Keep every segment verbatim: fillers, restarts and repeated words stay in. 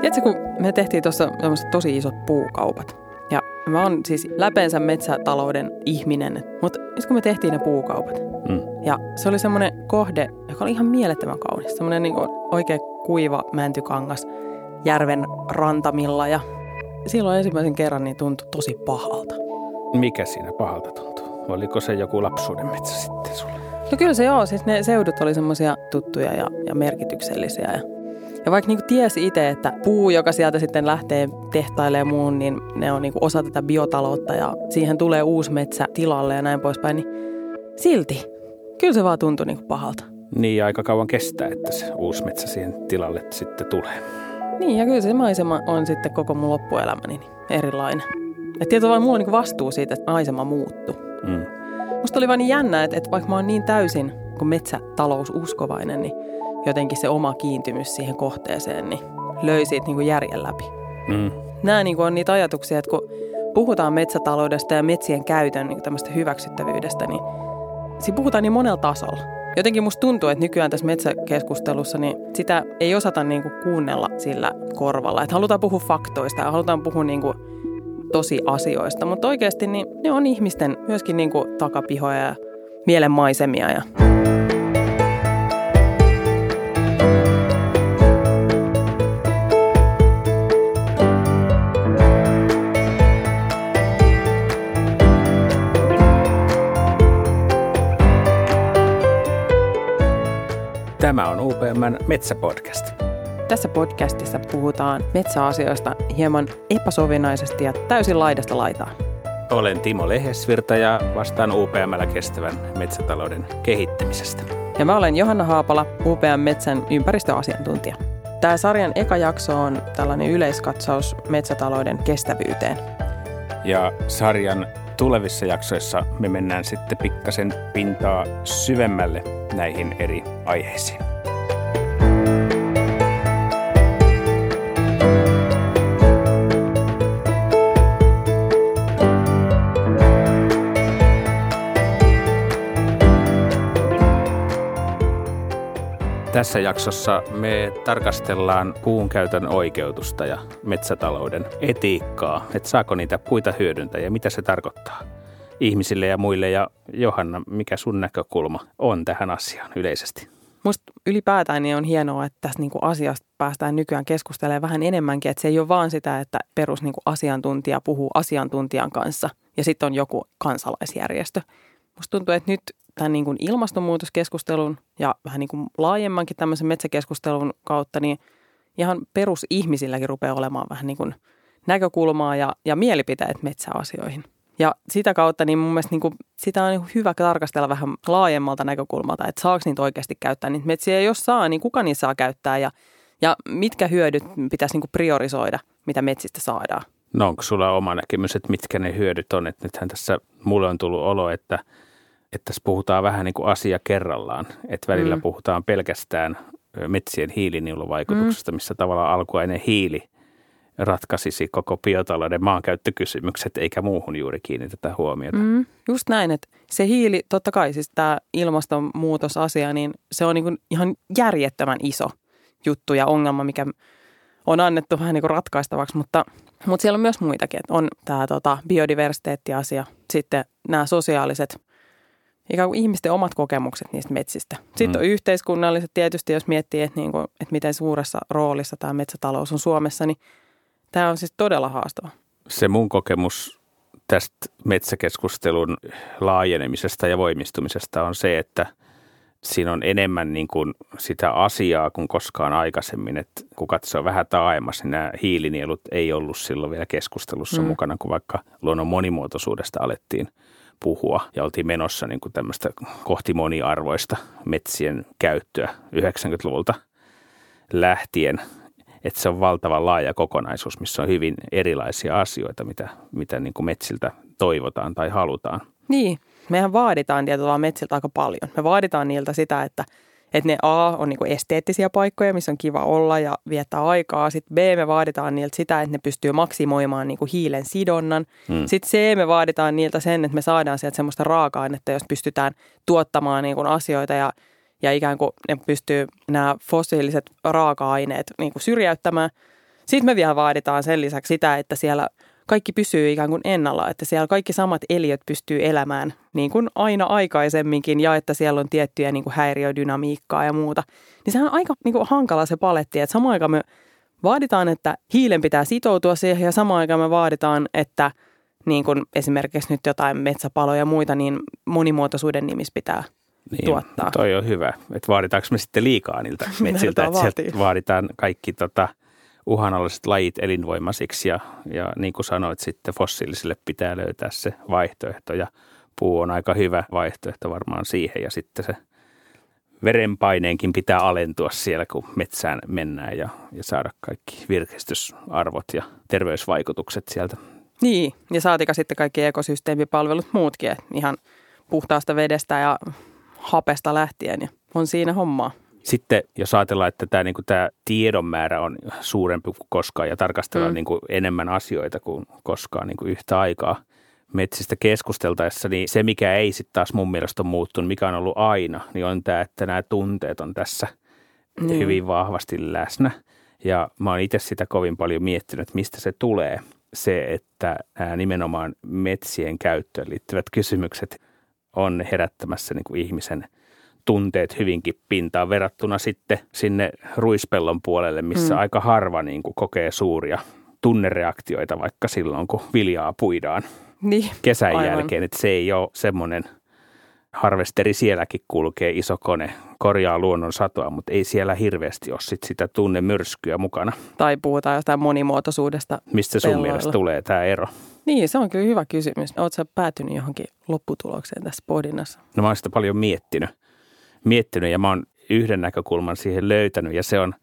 Tiedätkö, kun me tehtiin tuossa tosi isot puukaupat, ja mä oon siis läpeensä metsätalouden ihminen, mutta kun me tehtiin ne puukaupat, mm. ja se oli semmoinen kohde, joka oli ihan mielettömän kaunis, semmoinen niin oikein kuiva mäntykangas järven rantamilla, ja silloin ensimmäisen kerran niin tuntui tosi pahalta. Mikä siinä pahalta tuntuu? Oliko se joku lapsuuden metsä sitten sulle? No kyllä se joo, siis ne seudut oli semmoisia tuttuja ja, ja merkityksellisiä. Ja, ja vaikka niinku tiesi itse, että puu, joka sieltä sitten lähtee tehtailemaan muun, niin ne on niinku osa tätä biotaloutta ja siihen tulee uusi metsä tilalle ja näin poispäin, niin silti kyllä se vaan tuntui niinku pahalta. Niin aika kauan kestää, että se uusi metsä siihen tilalle sitten tulee. Niin ja kyllä se maisema on sitten koko mun loppuelämäni erilainen. Et tietysti vaan mulla on niinku vastuu siitä, että maisema muuttuu. Mm. Musta oli vaan niin jännä, että, että vaikka mä oon niin täysin kun metsätaloususkovainen, niin jotenkin se oma kiintymys siihen kohteeseen niin löi siitä niin kuin järjen läpi. Mm. Nämä niin kuin on niitä ajatuksia, että kun puhutaan metsätaloudesta ja metsien käytön niin tämmöistä hyväksyttävyydestä, niin siinä puhutaan niin monella tasolla. Jotenkin musta tuntuu, että nykyään tässä metsäkeskustelussa niin sitä ei osata niin kuin kuunnella sillä korvalla. Että halutaan puhua faktoista ja halutaan puhua niin kuin tosi asioista, mutta oikeasti niin ne on ihmisten myöskin niin kuin takapihoja ja mielenmaisemia. Ja tämä on U P M Metsäpodcast. Tässä podcastissa puhutaan metsäasioista hieman epäsovinnaisesti ja täysin laidasta laitaan. Olen Timo Lehesvirta ja vastaan U P M:llä kestävän metsätalouden kehittämisestä. Ja mä olen Johanna Haapala, U P M Metsän ympäristöasiantuntija. Tämä sarjan eka jakso on tällainen yleiskatsaus metsätalouden kestävyyteen. Ja sarjan tulevissa jaksoissa me mennään sitten pikkasen pintaa syvemmälle näihin eri aiheisiin. Tässä jaksossa me tarkastellaan puunkäytön oikeutusta ja metsätalouden etiikkaa, että saako niitä puita hyödyntää ja mitä se tarkoittaa ihmisille ja muille. Ja Johanna, mikä sun näkökulma on tähän asiaan yleisesti? Musta ylipäätään niin on hienoa, että tässä niinku asiasta päästään nykyään keskustelemaan vähän enemmänkin, että se ei ole vaan sitä, että perus niinku asiantuntija puhuu asiantuntijan kanssa ja sitten on joku kansalaisjärjestö. Musta tuntuu, että nyt tämän niin kuin ilmastonmuutoskeskustelun ja vähän niin kuin laajemmankin tämmöisen metsäkeskustelun kautta, niin ihan perusihmisilläkin rupeaa olemaan vähän niin kuin näkökulmaa ja, ja mielipiteet metsäasioihin. Ja sitä kautta niin mun mielestä niin kuin sitä on niin kuin hyvä tarkastella vähän laajemmalta näkökulmalta, että saako niitä oikeasti käyttää. Niitä metsiä jos saa, niin kuka niitä saa käyttää ja, ja mitkä hyödyt pitäisi niin kuin priorisoida, mitä metsistä saadaan. No onko sulla oma näkemys, että mitkä ne hyödyt on? Että nythän tässä mulle on tullut olo, että Että tässä puhutaan vähän niin kuin asia kerrallaan, että välillä mm. puhutaan pelkästään metsien hiilinieluvaikutuksesta, missä tavallaan alkuaineen hiili ratkaisisi koko biotalouden maankäyttökysymykset, eikä muuhun juuri kiinnitetä huomiota. Mm. Just näin, että se hiili, totta kai siis tämä ilmastonmuutosasia, niin se on niin kuin ihan järjettömän iso juttu ja ongelma, mikä on annettu vähän niin kuin ratkaistavaksi, mutta, mutta siellä on myös muitakin. Että on tämä tota, biodiversiteettiasia, sitten nämä sosiaaliset ikään kuin ihmisten omat kokemukset niistä metsistä. Sitten mm. on yhteiskunnalliset tietysti, jos miettii, että, niin kuin, että miten suuressa roolissa tämä metsätalous on Suomessa, niin tämä on siis todella haastava. Se mun kokemus tästä metsäkeskustelun laajenemisesta ja voimistumisesta on se, että siinä on enemmän niin kuin sitä asiaa kuin koskaan aikaisemmin. Että kun katsoo vähän taaemmas, niin nämä hiilinielut ei ollut silloin vielä keskustelussa mm. mukana, kun vaikka luonnon monimuotoisuudesta alettiin puhua ja oltiin menossa niin kuin tämmöistä kohti moniarvoista metsien käyttöä yhdeksänkymmentäluvulta lähtien, että se on valtavan laaja kokonaisuus, missä on hyvin erilaisia asioita, mitä, mitä niin kuin metsiltä toivotaan tai halutaan. Niin, mehän vaaditaan tietyllä metsiltä aika paljon. Me vaaditaan niiltä sitä, että, että ne A on niin kuin esteettisiä paikkoja, missä on kiva olla ja viettää aikaa. Sitten B, me vaaditaan niiltä sitä, että ne pystyy maksimoimaan niin kuin hiilen sidonnan. Hmm. Sitten C, me vaaditaan niiltä sen, että me saadaan sieltä semmoista raaka-ainetta, jos pystytään tuottamaan niin kuin asioita ja ja ikään kuin ne pystyy nämä fossiiliset raaka-aineet niin kuin syrjäyttämään. Sitten me vielä vaaditaan sen lisäksi sitä, että siellä kaikki pysyy ikään kuin ennalla, että siellä kaikki samat eliöt pystyy elämään niin kuin aina aikaisemminkin ja että siellä on tiettyjä niin kuin häiriödynamiikkaa ja muuta. Niin sehän on aika niin kuin hankala se paletti, että samaan aikaan me vaaditaan, että hiilen pitää sitoutua siihen ja samaan aikaan me vaaditaan, että niin kuin esimerkiksi nyt jotain metsäpaloja ja muita, niin monimuotoisuuden nimissä pitää niin, tuottaa. Toi on hyvä, että vaaditaanko me sitten liikaa niiltä metsiltä, että sieltä vaaditaan kaikki tota, uhanalaiset lajit elinvoimaisiksi ja, ja niin kuin sanoit, sitten fossiilisille pitää löytää se vaihtoehto ja puu on aika hyvä vaihtoehto varmaan siihen ja sitten se verenpaineenkin pitää alentua siellä, kun metsään mennään ja, ja saada kaikki virkistysarvot ja terveysvaikutukset sieltä. Niin, ja saatika sitten kaikki ekosysteemipalvelut muutkin, ihan puhtaasta vedestä ja hapesta lähtien, ja on siinä hommaa. Sitten jos ajatellaan, että tämä, niin kuin tämä tiedon määrä on suurempi kuin koskaan ja tarkastellaan mm. niin kuin enemmän asioita kuin koskaan niin kuin yhtä aikaa metsistä keskusteltaessa, niin se mikä ei sitten taas mun mielestä ole muuttunut, mikä on ollut aina, niin on tämä, että nämä tunteet on tässä mm. hyvin vahvasti läsnä. Ja mä oon itse sitä kovin paljon miettinyt, mistä se tulee. Se, että nämä nimenomaan metsien käyttöön liittyvät kysymykset on herättämässä niin kuin ihmisen tunteet hyvinkin pintaan verrattuna sitten sinne ruispellon puolelle, missä mm. aika harva niin kuin kokee suuria tunnereaktioita vaikka silloin, kun viljaa puidaan niin, kesän aivan. jälkeen. Että se ei ole semmoinen harvesteri, sielläkin kulkee iso kone, korjaa luonnon satoa, mutta ei siellä hirveästi ole sit sitä tunnemyrskyä mukana. Tai puhutaan jostain monimuotoisuudesta. Mistä sun pelloilla. Mielestä tulee tämä ero? Niin, se on kyllä hyvä kysymys. Oletko sä päätynyt johonkin lopputulokseen tässä pohdinnassa? No mä oon sitä paljon miettinyt. miettinyt ja mä oon yhden näkökulman siihen löytänyt ja se on,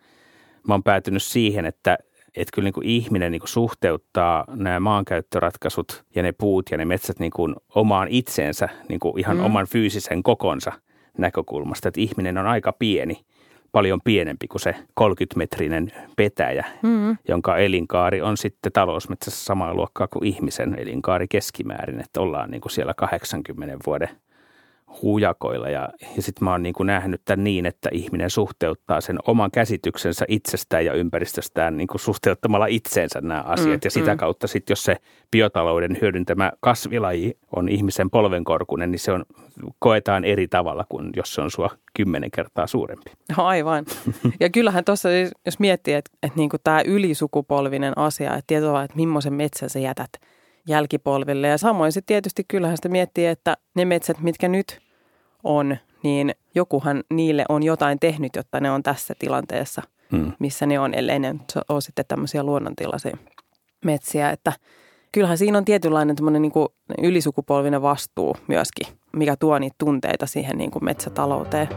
mä oon päätynyt siihen, että että kyllä niin kuin ihminen niin kuin suhteuttaa nämä maankäyttöratkaisut ja ne puut ja ne metsät niin kuin omaan itseensä, niin kuin ihan mm. oman fyysisen kokonsa näkökulmasta. Että ihminen on aika pieni, paljon pienempi kuin se kolmekymmentämetrinen petäjä, mm. jonka elinkaari on sitten talousmetsässä samaa luokkaa kuin ihmisen elinkaari keskimäärin. Että ollaan niin kuin siellä kahdeksankymmenen vuoden huujakoilla ja, ja sitten mä oon niin kuin nähnyt tämän niin, että ihminen suhteuttaa sen oman käsityksensä itsestään ja ympäristöstään niin kuin suhteuttamalla itseensä nämä asiat. Mm, ja sitä mm. kautta sitten, jos se biotalouden hyödyntämä kasvilaji on ihmisen polvenkorkunen, niin se on, koetaan eri tavalla kuin jos se on sua kymmenen kertaa suurempi. No aivan. Ja kyllähän tuossa, jos miettii, että, että niin kuin tämä ylisukupolvinen asia, että tietoa, että millaisen metsän sä jätät jälkipolville. Ja samoin sitten tietysti kyllähän sitä miettii, että ne metsät, mitkä nyt on, niin jokuhan niille on jotain tehnyt, jotta ne on tässä tilanteessa, hmm. missä ne on, ellei ne ole sitten tämmöisiä luonnontilaisia metsiä. Että kyllähän siinä on tietynlainen tämmöinen niin kuin ylisukupolvinen vastuu myöskin, mikä tuo niitä tunteita siihen niin kuin metsätalouteen.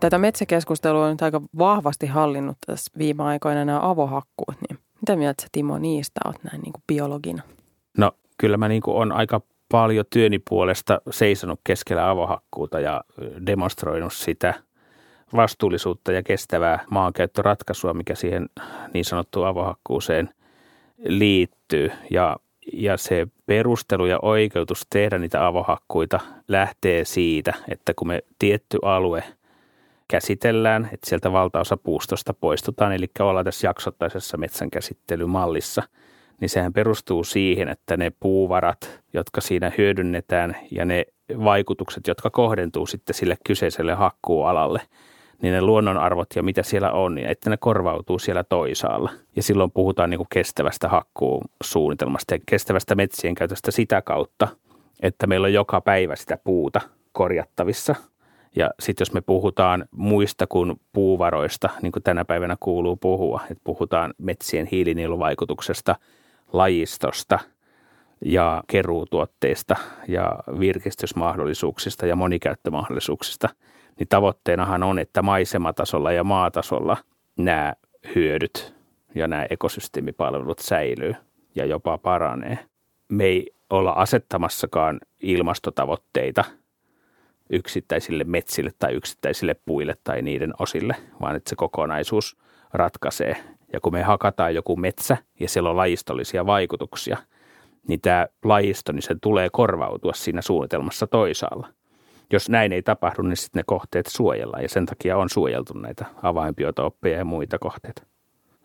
Tätä metsäkeskustelua on nyt aika vahvasti hallinnut tässä viime aikoina nämä avohakkuut. Niin mitä mieltä sä, Timo, niistä olet näin niin kuin biologina? No kyllä mä niin kuin olen aika paljon työni puolesta seisonut keskellä avohakkuuta ja demonstroinut sitä vastuullisuutta ja kestävää maankäyttöratkaisua, mikä siihen niin sanottuun avohakkuuseen liittyy. Ja, ja se perustelu ja oikeutus tehdä niitä avohakkuita lähtee siitä, että kun me tietty alue käsitellään, että sieltä valtaosa puustosta poistutaan, eli ollaan tässä jaksottaisessa metsänkäsittelymallissa, niin sehän perustuu siihen, että ne puuvarat, jotka siinä hyödynnetään ja ne vaikutukset, jotka kohdentuu sitten sille kyseiselle hakkuualalle, niin ne luonnonarvot ja mitä siellä on, niin että ne korvautuu siellä toisaalla. Ja silloin puhutaan niin kuin kestävästä hakkuusuunnitelmasta ja kestävästä metsien käytöstä sitä kautta, että meillä on joka päivä sitä puuta korjattavissa. Ja sitten jos me puhutaan muista kuin puuvaroista, niin kuin tänä päivänä kuuluu puhua, että puhutaan metsien hiilinieluvaikutuksesta, lajistosta ja keruutuotteista ja virkistysmahdollisuuksista ja monikäyttömahdollisuuksista, niin tavoitteenahan on, että maisematasolla ja maatasolla nämä hyödyt ja nämä ekosysteemipalvelut säilyy ja jopa paranee. Me ei olla asettamassakaan ilmastotavoitteita yksittäisille metsille tai yksittäisille puille tai niiden osille, vaan että se kokonaisuus ratkaisee. Ja kun me hakataan joku metsä ja siellä on lajistollisia vaikutuksia, niin tämä lajisto, niin sen tulee korvautua siinä suunnitelmassa toisaalla. Jos näin ei tapahdu, niin sitten ne kohteet suojellaan ja sen takia on suojeltu näitä avainbiotooppeja ja muita kohteita.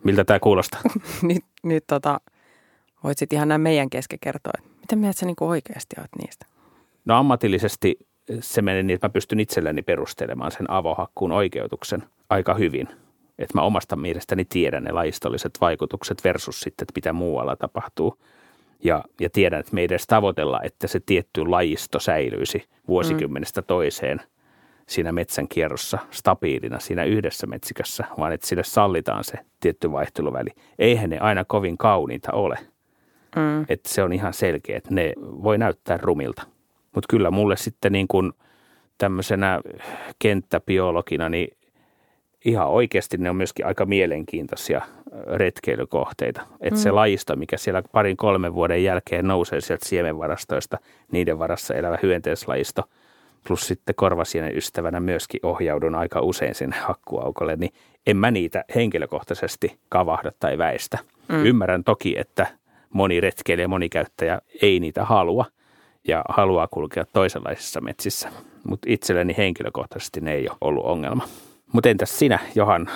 Miltä tämä kuulostaa? Nyt, nyt tota, voit sitten ihan näin meidän kesken kertoa, että miten mieltä sä niinku oikeasti oot niistä? No ammatillisesti se menee niin, että mä pystyn itselleni perustelemaan sen avohakkuun oikeutuksen aika hyvin. Että mä omasta mielestäni tiedän ne lajistolliset vaikutukset versus sitten, että mitä muualla tapahtuu. Ja, ja tiedän, että me ei edes tavoitella, että se tietty lajisto säilyisi vuosikymmenestä toiseen siinä metsän kierrossa stabiilina siinä yhdessä metsikössä, vaan että sille sallitaan se tietty vaihteluväli. Eihän ne aina kovin kauniita ole. Mm. Että se on ihan selkeä, että ne voi näyttää rumilta. Mutta kyllä mulle sitten niin kuin tämmöisenä kenttäbiologina, niin ihan oikeasti ne on myöskin aika mielenkiintoisia retkeilykohteita. Että mm. se lajisto, mikä siellä parin kolmen vuoden jälkeen nousee sieltä siemenvarastoista, niiden varassa elävä hyönteislajisto, plus sitten korvasienen ystävänä myöskin ohjaudun aika usein sinne hakkuaukolle, niin en mä niitä henkilökohtaisesti kavahda tai väistä. Mm. Ymmärrän toki, että moni retkeilijä, moni käyttäjä ei niitä halua ja haluaa kulkea toisenlaisissa metsissä, mutta itselleni henkilökohtaisesti ne ei ole ollut ongelma. Mutta entäs sinä, Johanna,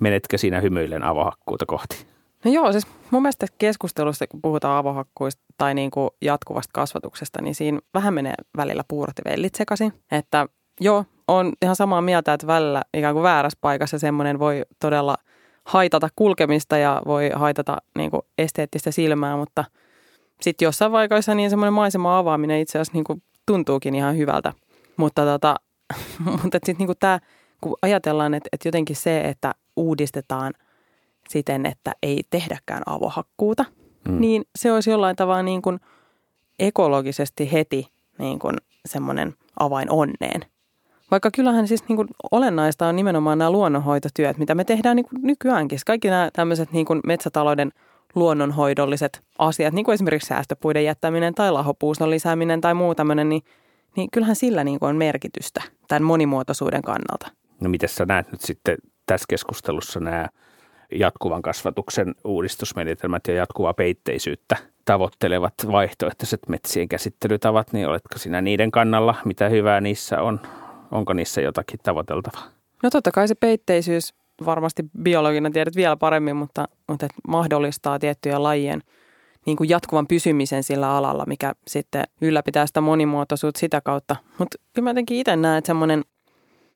menetkö sinä hymyillen avohakkuuta kohti? No joo, siis mun mielestä keskustelusta, kun puhutaan avohakkuista tai niinku jatkuvasta kasvatuksesta, niin siinä vähän menee välillä puurot ja vellit sekaisin. Että joo, on ihan samaa mieltä, että välillä ikään kuin väärässä paikassa semmoinen voi todella haitata kulkemista ja voi haitata niinku esteettistä silmää, mutta sitten jossain paikassa niin semmoinen maisema avaaminen itse asiassa niinku tuntuukin ihan hyvältä. Mutta, tota, mutta sitten niinku tämä... Kun ajatellaan, että, että jotenkin se, että uudistetaan siten, että ei tehdäkään avohakkuuta, mm. niin se olisi jollain tavalla niin kuin ekologisesti heti niin kuin semmoinen avain onneen. Vaikka kyllähän siis niin kuin olennaista on nimenomaan nämä luonnonhoitotyöt, mitä me tehdään niin kuin nykyäänkin. Kaikki nämä tämmöiset niin kuin metsätalouden luonnonhoidolliset asiat, niin kuin esimerkiksi säästöpuiden jättäminen tai lahopuuston lisääminen tai muu tämmöinen, niin, niin kyllähän sillä niin kuin on merkitystä tämän monimuotoisuuden kannalta. No miten sä näet nyt sitten tässä keskustelussa nämä jatkuvan kasvatuksen uudistusmenetelmät ja jatkuvaa peitteisyyttä tavoittelevat vaihtoehtoiset metsien käsittelytavat, niin oletko sinä niiden kannalla? Mitä hyvää niissä on? Onko niissä jotakin tavoiteltavaa? No totta kai se peitteisyys, varmasti biologina tiedät vielä paremmin, mutta, mutta mahdollistaa tiettyjä lajien niin kuin jatkuvan pysymisen sillä alalla, mikä sitten ylläpitää sitä monimuotoisuutta sitä kautta. Mutta kyllä mä jotenkin itse näen, että semmoinen...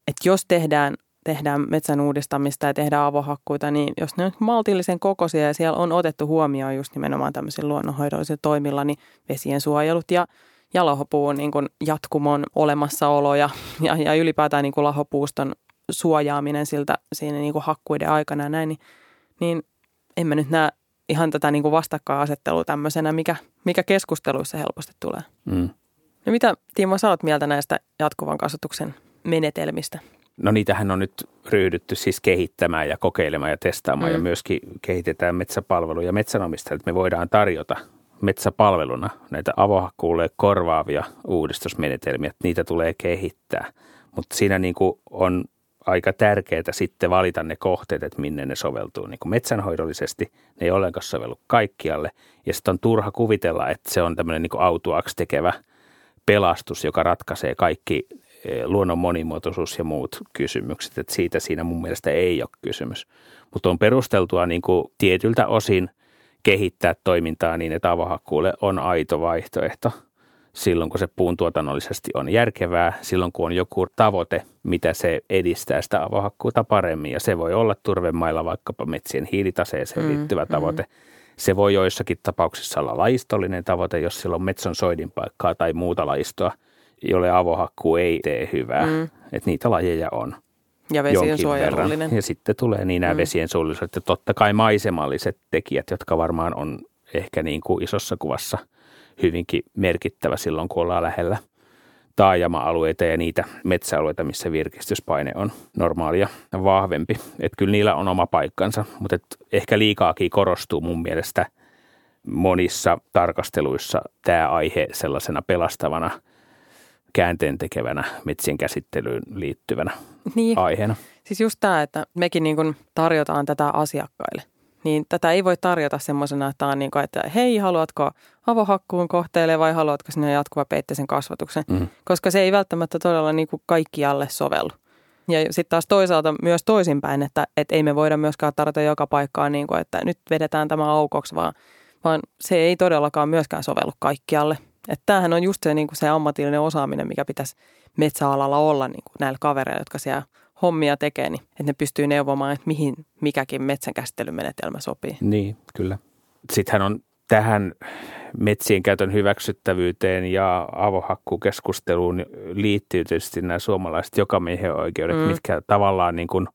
Että jos tehdään, tehdään metsän uudistamista ja tehdään avohakkuita, niin jos ne on maltillisen kokoisia ja siellä on otettu huomioon just nimenomaan tämmöisillä luonnonhoidollisilla toimilla, niin vesien suojelut ja, ja lahopuun niin kuin jatkumon olemassaolo ja, ja, ja ylipäätään niin kuin lahopuuston suojaaminen siltä siinä niin kuin hakkuiden aikana ja näin, niin, niin en mä nyt näe ihan tätä niin kuin vastakkainasettelua tämmöisenä, mikä, mikä keskusteluissa helposti tulee. Mm. No mitä Timo, sä oot mieltä näistä jatkuvan kasvatuksen menetelmistä? No niitähän on nyt ryhdytty siis kehittämään ja kokeilemaan ja testaamaan mm. ja myöskin kehitetään metsäpalveluja metsänomistajille, että me voidaan tarjota metsäpalveluna näitä avohakkuulle korvaavia uudistusmenetelmiä, että niitä tulee kehittää. Mutta siinä niin kuin on aika tärkeää sitten valita ne kohteet, että minne ne soveltuu. Niin kuin metsänhoidollisesti ne ei ollenkaan sovellu kaikkialle ja sitten on turha kuvitella, että se on tämmöinen niin kuin autuaaksi tekevä pelastus, joka ratkaisee kaikki luonnon monimuotoisuus ja muut kysymykset, että siitä siinä mun mielestä ei ole kysymys. Mutta on perusteltua niin kuin tietyltä osin kehittää toimintaa niin, että avohakkuulle on aito vaihtoehto silloin, kun se puun tuotannollisesti on järkevää, silloin kun on joku tavoite, mitä se edistää sitä avohakkuuta paremmin ja se voi olla turvemailla vaikkapa metsien hiilitaseeseen liittyvä mm, tavoite. Mm. Se voi joissakin tapauksissa olla lajistollinen tavoite, jos sillä on metson soidinpaikkaa tai muuta lajistoa, jolle avohakkuu ei tee hyvää, mm. että niitä lajeja on. Ja vesien suojelullinen. Ja sitten tulee niin nämä mm. vesien suojelulliset ja totta kai maisemalliset tekijät, jotka varmaan on ehkä niin kuin isossa kuvassa hyvinkin merkittävä silloin, kun ollaan lähellä taajama-alueita ja niitä metsäalueita, missä virkistyspaine on normaalia vahvempi. Että kyllä niillä on oma paikkansa, mutta ehkä liikaakin korostuu mun mielestä monissa tarkasteluissa tämä aihe sellaisena pelastavana käänteentekevänä metsien käsittelyyn liittyvänä niin. aiheena. Siis just tämä, että mekin niin kun tarjotaan tätä asiakkaille. Niin tätä ei voi tarjota semmoisena, että on niin kuin, että hei, haluatko avohakkuun kohteelle vai haluatko sinne jatkuva peitteisen kasvatuksen, mm. koska se ei välttämättä todella niin kuin kaikkialle sovellu. Ja sitten taas toisaalta myös toisinpäin, että et ei me voida myöskään tarjota joka paikkaa, niin kuin, että nyt vedetään tämä aukoksi, vaan, vaan se ei todellakaan myöskään sovellu kaikkialle. Että tämähän on just se, niin kuin se ammatillinen osaaminen, mikä pitäisi metsäalalla olla niin kuin näillä kavereilla, jotka siellä hommia tekee, niin että ne pystyy neuvomaan, että mihin mikäkin metsänkäsittelymenetelmä sopii. Niin, kyllä. Sittenhän on tähän metsien käytön hyväksyttävyyteen ja avohakkukeskusteluun liittyy tietysti nämä suomalaiset jokamiehenoikeudet, mm. mitkä tavallaan niin kuin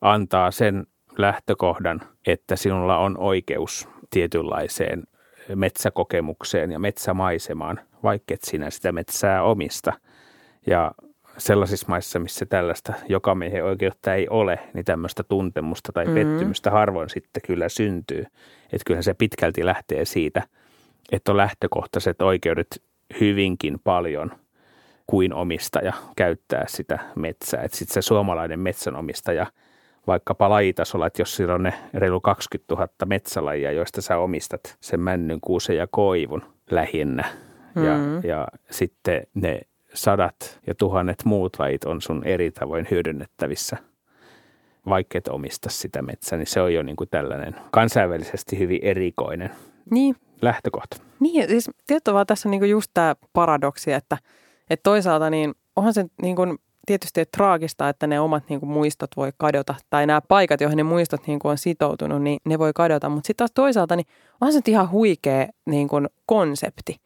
antaa sen lähtökohdan, että sinulla on oikeus tietynlaiseen metsäkokemukseen ja metsämaisemaan, vaikka et sinä sitä metsää omista. Ja sellaisissa maissa, missä tällaista jokamiehen oikeutta ei ole, niin tämmöistä tuntemusta tai pettymystä mm-hmm. harvoin sitten kyllä syntyy. Että kyllähän se pitkälti lähtee siitä, että on lähtökohtaiset oikeudet hyvinkin paljon kuin omistaja käyttää sitä metsää. Että sitten se suomalainen metsänomistaja, vaikkapa lajitasolla, että jos siellä on ne reilu kaksikymmentätuhatta metsälajia, joista sä omistat sen männyn, kuusen ja koivun lähinnä mm-hmm. ja, ja sitten ne sadat ja tuhannet muut lajit on sun eri tavoin hyödynnettävissä, vaikka et omista sitä metsää, niin se on jo niin kuin tällainen kansainvälisesti hyvin erikoinen niin. lähtökohta. Niin, siis tietysti tässä on niin kuin just tämä paradoksi, että, että toisaalta niin onhan se niin kuin tietysti traagista, että ne omat niin kuin muistot voi kadota, tai nämä paikat, joihin ne muistot niin kuin on sitoutunut, niin ne voi kadota, mutta sitten taas toisaalta niin onhan se ihan huikea niin kuin konsepti.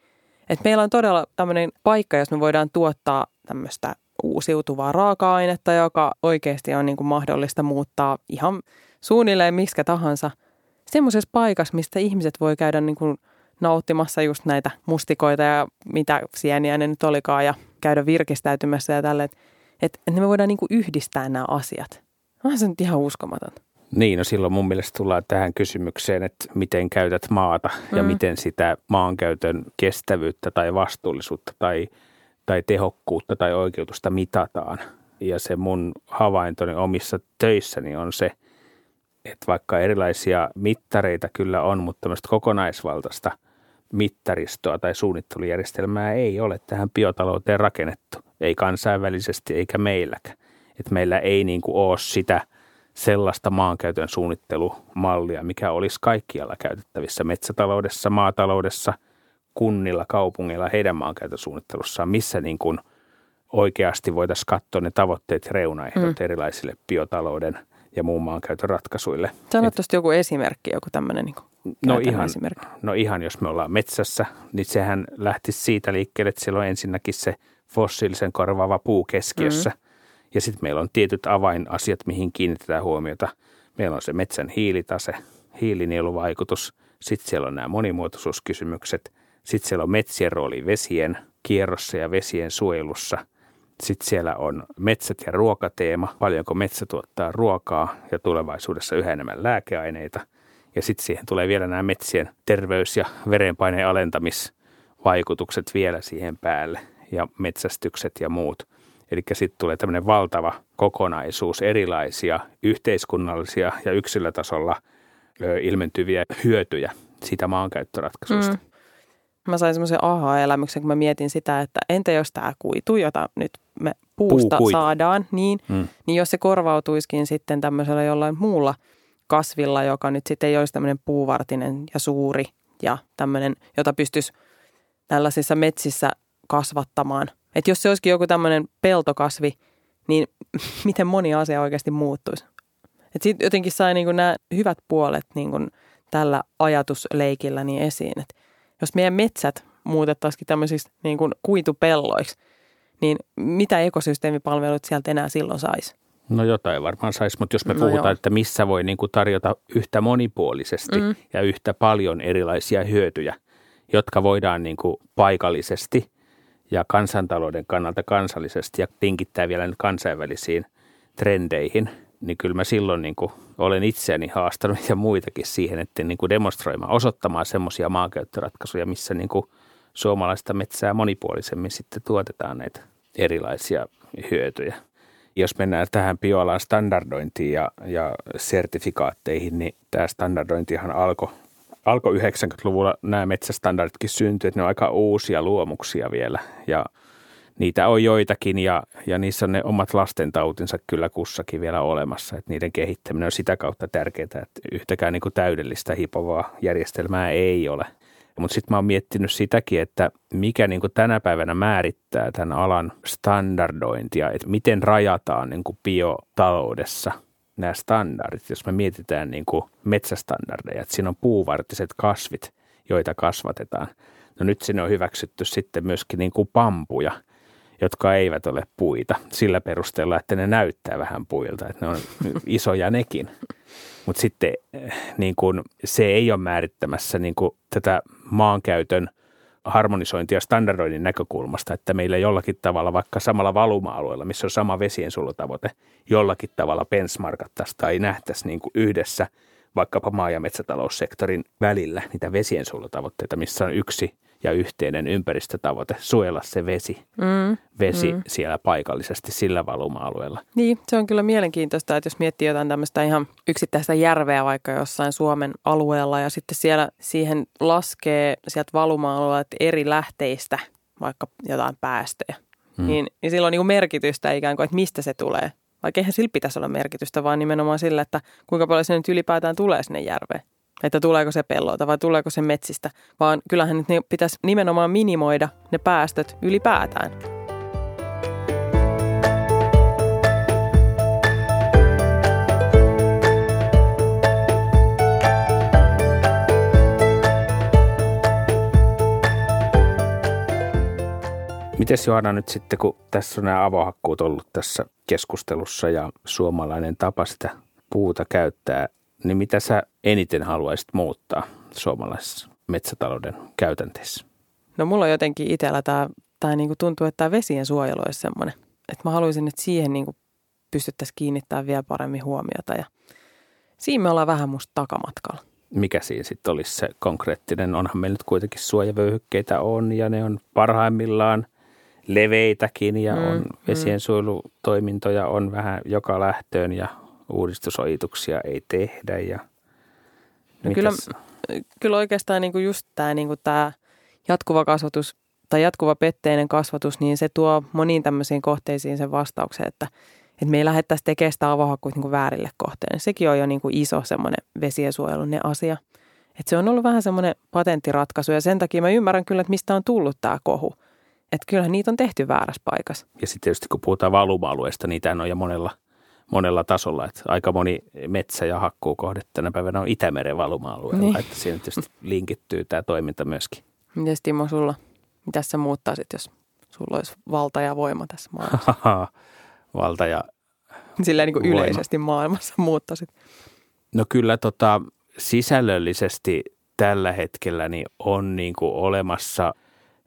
Et meillä on todella tämmöinen paikka, jos me voidaan tuottaa tämmöistä uusiutuvaa raaka-ainetta, joka oikeasti on niin kuin mahdollista muuttaa ihan suunnilleen miskä tahansa. Semmoisessa paikassa, mistä ihmiset voi käydä niin kuin nauttimassa just näitä mustikoita ja mitä sieniä ne nyt olikaan ja käydä virkistäytymässä ja tälleen. Että et me voidaan niin kuin yhdistää nämä asiat. Onhan se nyt ihan uskomaton. Niin, no silloin mun mielestä tullaan tähän kysymykseen, että miten käytät maata ja mm. miten sitä maankäytön kestävyyttä tai vastuullisuutta tai, tai tehokkuutta tai oikeutusta mitataan. Ja se mun havaintoni omissa töissäni on se, että vaikka erilaisia mittareita kyllä on, mutta tämmöistä kokonaisvaltaista mittaristoa tai suunnittelujärjestelmää ei ole tähän biotalouteen rakennettu. Ei kansainvälisesti eikä meilläkään. Että meillä ei niin kuin ole sitä sellaista maankäytön suunnittelumallia, mikä olisi kaikkialla käytettävissä metsätaloudessa, maataloudessa, kunnilla, kaupungeilla, heidän maankäytön suunnittelussaan, missä niin kuin oikeasti voitaisiin katsoa ne tavoitteet, reunaehdot mm. erilaisille biotalouden ja muun maankäytön ratkaisuille. Sano tuosta joku esimerkki, joku tämmöinen niin kuin no ihan, esimerkki. No ihan, jos me ollaan metsässä, niin sehän lähtisi siitä liikkeelle, että siellä on ensinnäkin se fossiilisen korvaava puu keskiössä. Mm. Ja sitten meillä on tietyt avainasiat, mihin kiinnitetään huomiota. Meillä on se metsän hiilitase, hiilinieluvaikutus. Sitten siellä on nämä monimuotoisuuskysymykset. Sitten siellä on metsien rooli vesien kierrossa ja vesien suojelussa. Sitten siellä on metsät ja ruokateema, paljonko metsä tuottaa ruokaa ja tulevaisuudessa yhä enemmän lääkeaineita. Ja sitten siihen tulee vielä nämä metsien terveys- ja verenpaineen alentamisvaikutukset vielä siihen päälle ja metsästykset ja muut. Eli sitten tulee tämmöinen valtava kokonaisuus erilaisia yhteiskunnallisia ja yksilötasolla ilmentyviä hyötyjä siitä maankäyttöratkaisusta. Mm. Mä sain semmoisen aha-elämyksen, kun mä mietin sitä, että entä jos tämä kuitu, jota nyt me puusta Puukuit. saadaan, niin, mm. niin jos se korvautuisikin sitten tämmöisellä jollain muulla kasvilla, joka nyt sitten ei olisi tämmöinen puuvartinen ja suuri ja tämmöinen, jota pystyisi tällaisissa metsissä kasvattamaan. Että jos se olisikin joku tämmöinen peltokasvi, niin miten moni asia oikeasti muuttuisi. Että siitä jotenkin sai niinku nämä hyvät puolet niinku tällä ajatusleikillä niin esiin. Että jos meidän metsät muutettaisikin tämmöisiksi niinku kuitupelloiksi, niin mitä ekosysteemipalvelut sieltä enää silloin saisi? No jotain varmaan saisi, mutta jos me no puhutaan, joo. että missä voi niinku tarjota yhtä monipuolisesti mm. ja yhtä paljon erilaisia hyötyjä, jotka voidaan niinku paikallisesti ja kansantalouden kannalta kansallisesti ja linkittää vielä nyt kansainvälisiin trendeihin, niin kyllä mä silloin niin kuin olen itseäni haastanut ja muitakin siihen, että niin kuin demonstroimaan, osoittamaan semmoisia maankäyttöratkaisuja, missä niin kuin suomalaista metsää monipuolisemmin sitten tuotetaan näitä erilaisia hyötyjä. Jos mennään tähän bioalan standardointiin ja, ja sertifikaatteihin, niin tämä standardointihan alkoi alko yhdeksänkymmentäluvulla. Nämä metsästandarditkin syntyivät, että ne on aika uusia luomuksia vielä ja niitä on joitakin ja, ja niissä on ne omat lastentautinsa kyllä kussakin vielä olemassa. Että niiden kehittäminen on sitä kautta tärkeää, että yhtäkään niin kuin täydellistä hipovaa järjestelmää ei ole. Mutta sitten mä oon miettinyt sitäkin, että mikä niin kuin tänä päivänä määrittää tämän alan standardointia, että miten rajataan niin kuin biotaloudessa nämä standardit. Jos me mietitään niin kuin metsästandardeja, että siinä on puuvartiset kasvit, joita kasvatetaan. No nyt sinne on hyväksytty sitten myöskin niin kuin pampuja, jotka eivät ole puita sillä perusteella, että ne näyttää vähän puilta, että ne on isoja nekin. Mutta sitten niin kun, se ei ole määrittämässä niin kun, tätä maankäytön harmonisointia standardoinnin näkökulmasta, että meillä jollakin tavalla vaikka samalla valuma-alueella, missä on sama vesiensuojelutavoite, jollakin tavalla benchmarkattaisiin tai nähtäisiin niin kun yhdessä vaikkapa maa- ja metsätaloussektorin välillä niitä vesiensuojelutavoitteita, missä on yksi ja yhteinen ympäristötavoite, suojella se vesi, mm, vesi mm. siellä paikallisesti sillä valuma-alueella. Niin, se on kyllä mielenkiintoista, että jos miettii jotain tämmöistä ihan yksittäistä järveä vaikka jossain Suomen alueella ja sitten siellä siihen laskee sieltä valuma-alueelta eri lähteistä vaikka jotain päästöjä, mm. niin, niin sillä on niin kuin merkitystä ikään kuin, että mistä se tulee. Vaikka eihän sillä pitäisi olla merkitystä, vaan nimenomaan sillä, että kuinka paljon se nyt ylipäätään tulee sinne järveen. Että tuleeko se pellolta vai tuleeko se metsistä, vaan kyllähän nyt ne pitäisi nimenomaan minimoida ne päästöt ylipäätään. Mites Johanna nyt sitten, kun tässä on nämä avohakkuut ollut tässä keskustelussa ja suomalainen tapa sitä puuta käyttää, niin mitä sä eniten haluaisit muuttaa suomalaisessa metsätalouden käytänteissä? No mulla on jotenkin itsellä tämä, tämä niinku tuntuu, että tämä vesien suojelu olisi semmoinen. Että mä haluaisin, että siihen niinku pystyttäisiin kiinnittämään vielä paremmin huomiota. Ja siinä me ollaan vähän musta takamatkalla. Mikä siinä sitten olisi se konkreettinen? Onhan meillä nyt kuitenkin suojavöyhykkeitä on ja ne on parhaimmillaan leveitäkin ja mm, on vesien suojelutoimintoja on vähän joka lähtöön ja uudistusojituksia ei tehdä. Ja no kyllä, kyllä oikeastaan niinku just tämä niinku jatkuva kasvatus tai jatkuva petteinen kasvatus, niin se tuo moniin tämmöisiin kohteisiin sen vastauksen, että, että me ei lähdettäisi tekemään sitä avohakkuita niinku väärille kohteille. Sekin on jo niinku iso semmoinen vesiensuojelun asia. Et se on ollut vähän semmoinen patenttiratkaisu ja sen takia mä ymmärrän kyllä, että mistä on tullut tämä kohu. Että kyllähän niitä on tehty väärässä paikassa. Ja sitten tietysti kun puhutaan valuma-alueesta, niitähän on jo monella monella tasolla, että aika moni metsä- ja hakkuukohde tänä päivänä on Itämeren valuma-alueella, niin. Että siinä tietysti linkittyy tämä toiminta myöskin. Mites Timo sulla, mitäs sä muuttaisit, jos sulla olisi valta ja voima tässä maailmassa? Valta ja silleen niin kuin yleisesti maailmassa muuttaisit. No kyllä tota, sisällöllisesti tällä hetkellä niin on niin kuin olemassa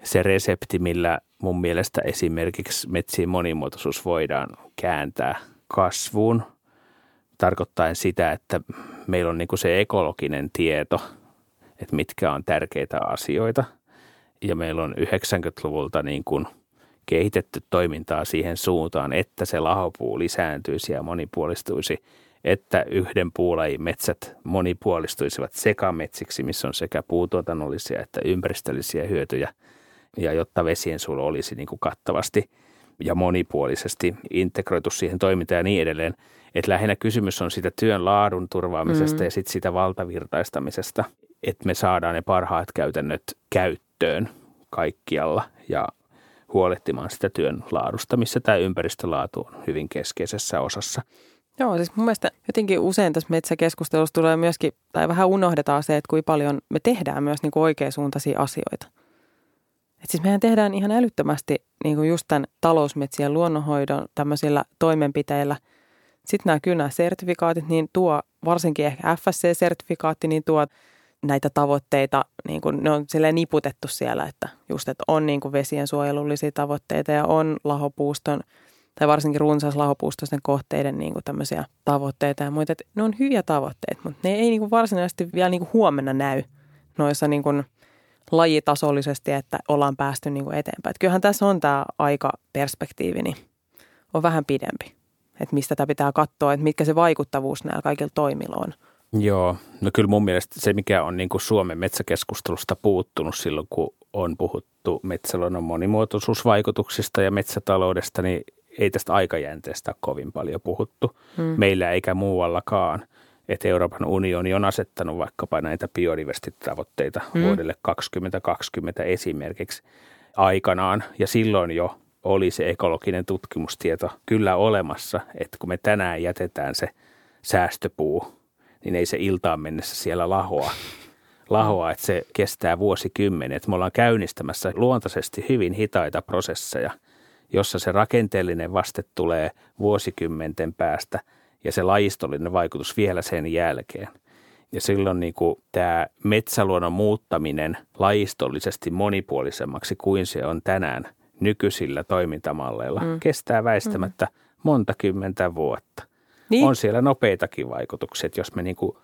se resepti, millä mun mielestä esimerkiksi metsien monimuotoisuus voidaan kääntää kasvuun, tarkoittaen sitä, että meillä on niin kuin se ekologinen tieto, että mitkä on tärkeitä asioita. Ja meillä on yhdeksänkymmentäluvulta niin kuin kehitetty toimintaa siihen suuntaan, että se lahopuu lisääntyisi ja monipuolistuisi, että yhden puulajin metsät monipuolistuisivat sekametsiksi, missä on sekä puutuotannollisia että ympäristöllisiä hyötyjä, ja jotta vesiensuojelu olisi niin kuin kattavasti ja monipuolisesti integroitu siihen toimintaan ja niin edelleen. Että lähinnä kysymys on siitä työn laadun turvaamisesta mm-hmm. ja sitten sitä valtavirtaistamisesta, että me saadaan ne parhaat käytännöt käyttöön kaikkialla ja huolehtimaan sitä työn laadusta, missä tämä ympäristölaatu on hyvin keskeisessä osassa. Joo, siis mun mielestä jotenkin usein tässä metsäkeskustelussa tulee myöskin, tai vähän unohdetaan se, että kuinka paljon me tehdään myös niin kuin oikeasuuntaisia asioita. Että siis mehän tehdään ihan älyttömästi niin kuin just tämän talousmetsien luonnonhoidon tämmöisillä toimenpiteillä. Sitten nämä, kyllä nämä sertifikaatit, niin tuo, varsinkin ehkä F S C-sertifikaatti, niin tuo näitä tavoitteita, niin kuin ne on silleen niputettu siellä, että just, että on niin kuin vesien suojelullisia tavoitteita ja on lahopuuston tai varsinkin runsaslahopuustoisten kohteiden niin kuin tämmöisiä tavoitteita ja muita. Että ne on hyviä tavoitteita, mutta ne ei niin kuin varsinaisesti vielä niin kuin huomenna näy noissa niin kuin lajitasollisesti, että ollaan päästy niin kuin eteenpäin. Et kyllähän tässä on tämä aikaperspektiivi, niin on vähän pidempi, että mistä tämä pitää katsoa, että mitkä se vaikuttavuus näillä kaikilla toimilla on. Joo, no kyllä mun mielestä se, mikä on niin kuin Suomen metsäkeskustelusta puuttunut silloin, kun on puhuttu metsäluonnon monimuotoisuusvaikutuksista ja metsätaloudesta, niin ei tästä aikajänteestä ole kovin paljon puhuttu hmm. meillä eikä muuallakaan. Että Euroopan unioni on asettanut vaikkapa näitä biodiversiteettitavoitteita hmm. vuodelle kaksituhattakaksikymmentä esimerkiksi aikanaan, ja silloin jo oli se ekologinen tutkimustieto kyllä olemassa, että kun me tänään jätetään se säästöpuu, niin ei se iltaan mennessä siellä lahoa, lahoa että se kestää vuosikymmenet. Me ollaan käynnistämässä luontaisesti hyvin hitaita prosesseja, jossa se rakenteellinen vaste tulee vuosikymmenten päästä ja se lajistollinen vaikutus vielä sen jälkeen. Ja silloin niin kuin tämä metsäluonnon muuttaminen lajistollisesti monipuolisemmaksi kuin se on tänään nykyisillä toimintamalleilla mm. kestää väistämättä mm. monta kymmentä vuotta. Niin. On siellä nopeitakin vaikutukset, jos me niin kuin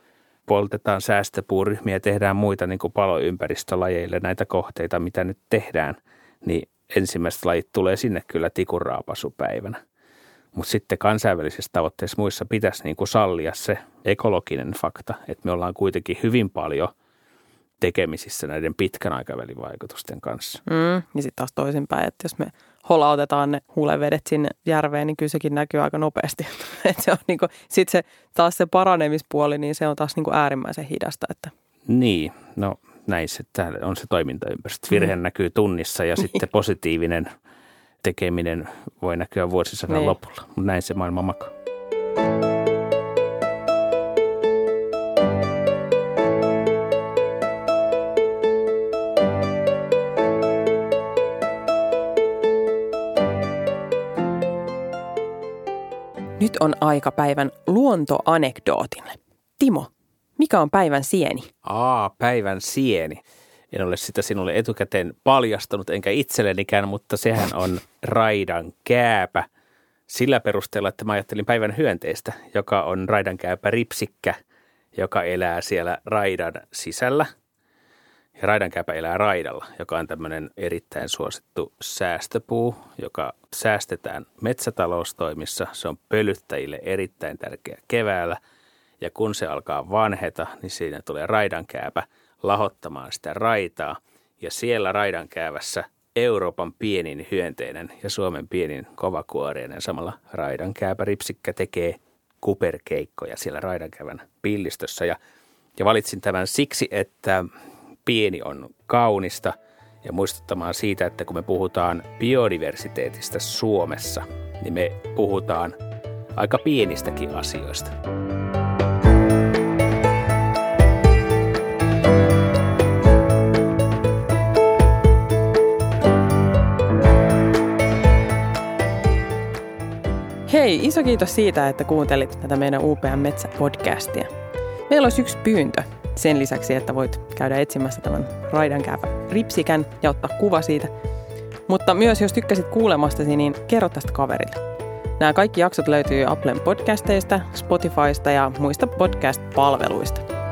poltetaan säästöpuuryhmiä ja tehdään muita niin kuin paloympäristölajeille näitä kohteita, mitä nyt tehdään, niin ensimmäiset lajit tulee sinne kyllä tikunraapasupäivänä. Mutta sitten kansainvälisissä tavoitteissa muissa pitäisi niin kuin sallia se ekologinen fakta, että me ollaan kuitenkin hyvin paljon tekemisissä näiden pitkän aikavälin vaikutusten kanssa. Mm, ja sitten taas toisinpäin, että jos me holautetaan ne hulevedet sinne järveen, niin kyllä sekin näkyy aika nopeasti. Niinku, sitten se, taas se paranemispuoli, niin se on taas niinku äärimmäisen hidasta. Että. Niin, no näin se, on se toimintaympäristö. Virhe mm. näkyy tunnissa ja sitten positiivinen tekeminen voi näkyä vuosisadan niin. lopulla. Mutta näin se maailma makaa. Nyt on aika päivän luontoanekdootille. Timo, mikä on päivän sieni? Aa, päivän sieni. En ole sitä sinulle etukäteen paljastanut, enkä itsellenikään, mutta sehän on raidankääpä. Sillä perusteella, että mä ajattelin päivän hyönteistä, joka on raidankääpäripsikkä, joka elää siellä raidan sisällä. Ja raidankääpä elää raidalla, joka on tämmöinen erittäin suosittu säästöpuu, joka säästetään metsätaloustoimissa. Se on pölyttäjille erittäin tärkeä keväällä, ja kun se alkaa vanheta, niin siinä tulee raidankääpä lahottamaan sitä raitaa. Ja siellä raidankäävässä Euroopan pienin hyönteinen ja Suomen pienin kovakuoreinen samalla raidankääpäripsikkä tekee kuperkeikkoja siellä raidankäävän pillistössä. Ja, ja valitsin tämän siksi, että pieni on kaunista ja muistuttamaan siitä, että kun me puhutaan biodiversiteetistä Suomessa, niin me puhutaan aika pienistäkin asioista. Hei, iso kiitos siitä, että kuuntelit tätä meidän U P M Metsäpodcastia. Meillä olisi yksi pyyntö. Sen lisäksi, että voit käydä etsimässä tämän raidankääpäripsikän ja ottaa kuva siitä. Mutta myös, jos tykkäsit kuulemastasi, niin kerro tästä kaverille. Nämä kaikki jaksot löytyy Applen podcasteista, Spotifysta ja muista podcast-palveluista.